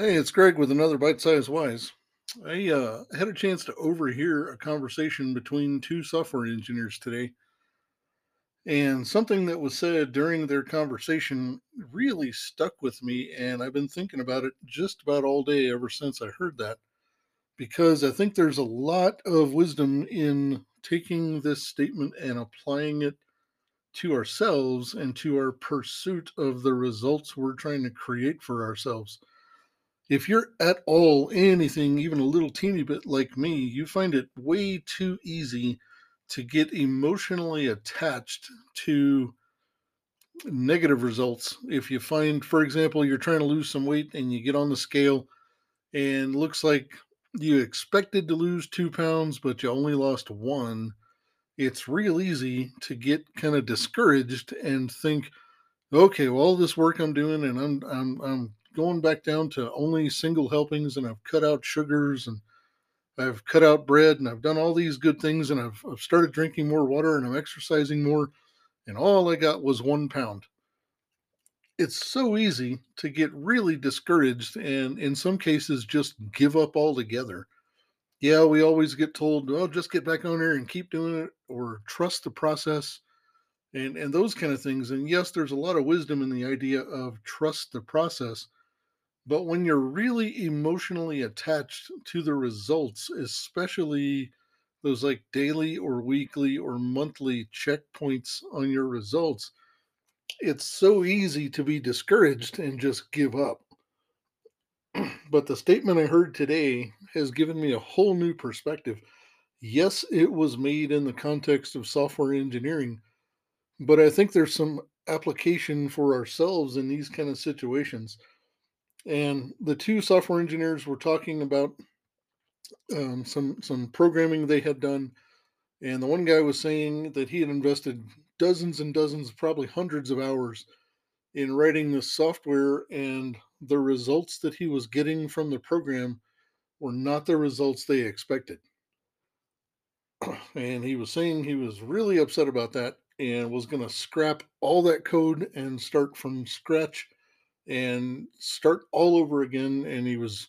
Hey, it's Greg with another Bite-Sized Wise. I had a chance to overhear a conversation between two software engineers today, and something that was said during their conversation really stuck with me, and I've been thinking about it just about all day ever since I heard that, because I think there's a lot of wisdom in taking this statement and applying it to ourselves and to our pursuit of the results we're trying to create for ourselves. If you're at all anything, even a little teeny bit like me, you find it way too easy to get emotionally attached to negative results. If you find, for example, you're trying to lose some weight and you get on the scale and looks like you expected to lose 2 pounds, but you only lost one, it's real easy to get kind of discouraged and think, okay, well, all this work I'm doing and I'm going back down to only single helpings, and I've cut out sugars, and I've cut out bread, and I've done all these good things, and I've started drinking more water, and I'm exercising more, and all I got was 1 pound. It's so easy to get really discouraged, and in some cases, just give up altogether. Yeah, we always get told, oh, just get back on there and keep doing it, or trust the process, and those kind of things. And yes, there's a lot of wisdom in the idea of trust the process. But when you're really emotionally attached to the results, especially those like daily or weekly or monthly checkpoints on your results, it's so easy to be discouraged and just give up. But the statement I heard today has given me a whole new perspective. Yes, it was made in the context of software engineering, but I think there's some application for ourselves in these kind of situations. And the two software engineers were talking about some programming they had done. And the one guy was saying that he had invested dozens and dozens, probably hundreds of hours in writing this software. And the results that he was getting from the program were not the results they expected. And he was saying he was really upset about that and was going to scrap all that code and start from scratch and start all over again. And he was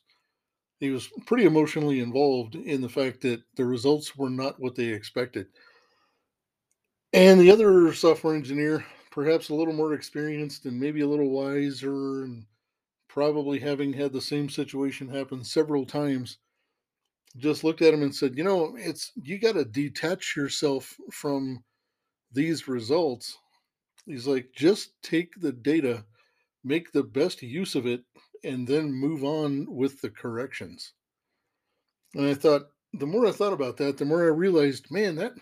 pretty emotionally involved in the fact that the results were not what they expected. And the other software engineer, perhaps a little more experienced and maybe a little wiser, and probably having had the same situation happen several times, just looked at him and said, you got to detach yourself from these results. He's like, just take the data, make the best use of it, and then move on with the corrections. And I thought, the more I thought about that, the more I realized, man, that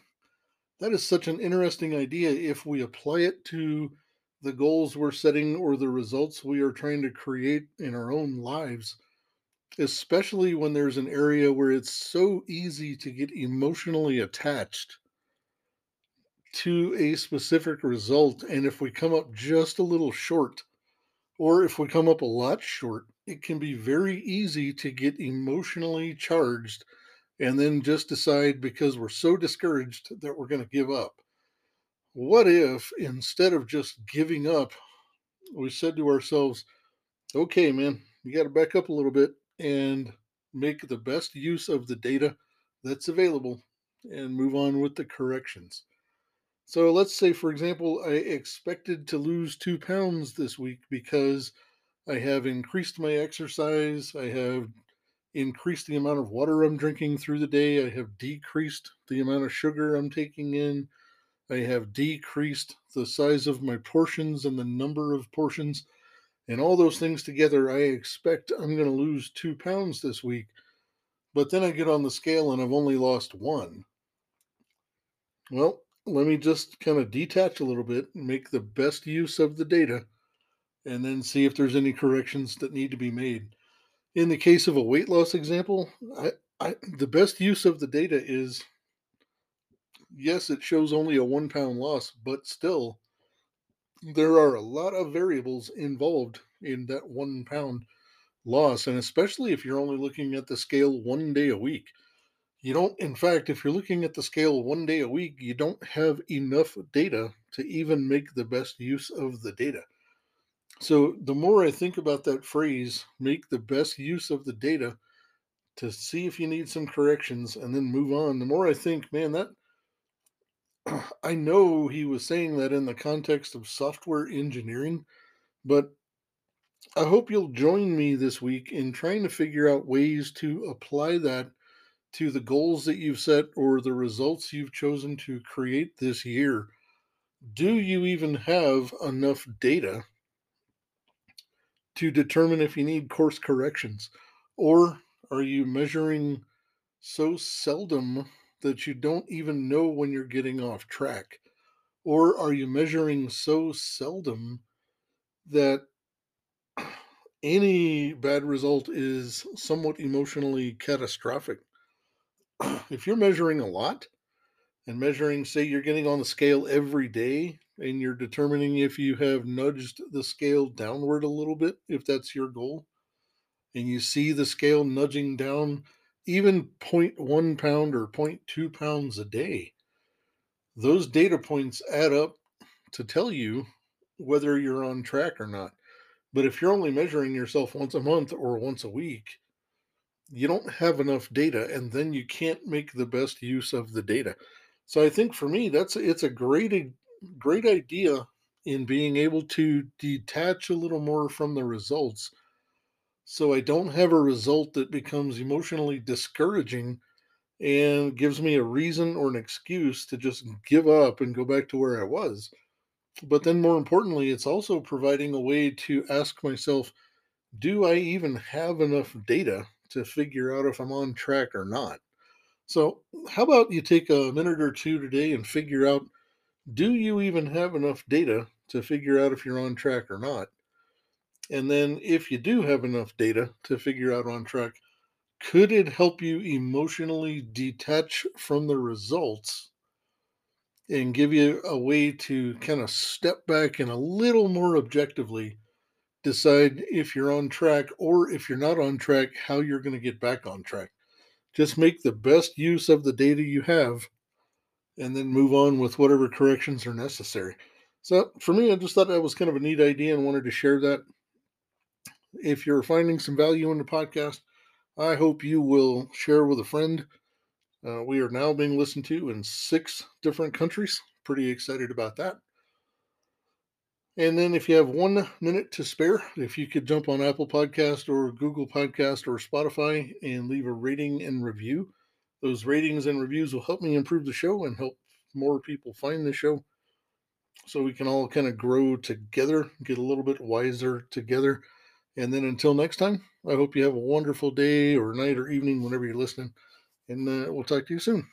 is such an interesting idea if we apply it to the goals we're setting or the results we are trying to create in our own lives, especially when there's an area where it's so easy to get emotionally attached to a specific result. And if we come up just a little short, or if we come up a lot short, it can be very easy to get emotionally charged and then just decide, because we're so discouraged, that we're going to give up. What if, instead of just giving up, we said to ourselves, okay, man, you got to back up a little bit and make the best use of the data that's available and move on with the corrections. So let's say, for example, I expected to lose 2 pounds this week because I have increased my exercise, I have increased the amount of water I'm drinking through the day, I have decreased the amount of sugar I'm taking in, I have decreased the size of my portions and the number of portions, and all those things together, I expect I'm going to lose 2 pounds this week, but then I get on the scale and I've only lost one. Well, let me just kind of detach a little bit and make the best use of the data and then see if there's any corrections that need to be made. In the case of a weight loss example, the best use of the data is, yes, it shows only a 1 pound loss, but still there are a lot of variables involved in that 1 pound loss. And especially if you're only looking at the scale 1 day a week. If you're looking at the scale 1 day a week, you don't have enough data to even make the best use of the data. So the more I think about that phrase, make the best use of the data to see if you need some corrections and then move on, the more I think, man, that I know he was saying that in the context of software engineering, but I hope you'll join me this week in trying to figure out ways to apply that to the goals that you've set or the results you've chosen to create this year. Do you even have enough data to determine if you need course corrections? Or are you measuring so seldom that you don't even know when you're getting off track? Or are you measuring so seldom that any bad result is somewhat emotionally catastrophic? If you're measuring a lot and measuring, say you're getting on the scale every day and you're determining if you have nudged the scale downward a little bit, if that's your goal, and you see the scale nudging down even 0.1 pound or 0.2 pounds a day, those data points add up to tell you whether you're on track or not. But if you're only measuring yourself once a month or once a week, you don't have enough data, and then you can't make the best use of the data. So I think for me, it's a great idea in being able to detach a little more from the results, so I don't have a result that becomes emotionally discouraging and gives me a reason or an excuse to just give up and go back to where I was. But then more importantly, it's also providing a way to ask myself, do I even have enough data to figure out if I'm on track or not? So how about you take a minute or two today and figure out, do you even have enough data to figure out if you're on track or not? And then if you do have enough data to figure out on track, could it help you emotionally detach from the results and give you a way to kind of step back and a little more objectively decide if you're on track, or if you're not on track, how you're going to get back on track? Just make the best use of the data you have and then move on with whatever corrections are necessary. So for me, I just thought that was kind of a neat idea and wanted to share that. If you're finding some value in the podcast, I hope you will share with a friend. We are now being listened to in 6 different countries. Pretty excited about that. And then if you have 1 minute to spare, if you could jump on Apple Podcast or Google Podcast or Spotify and leave a rating and review. Those ratings and reviews will help me improve the show and help more people find the show, so we can all kind of grow together, get a little bit wiser together. And then until next time, I hope you have a wonderful day or night or evening whenever you're listening. And we'll talk to you soon.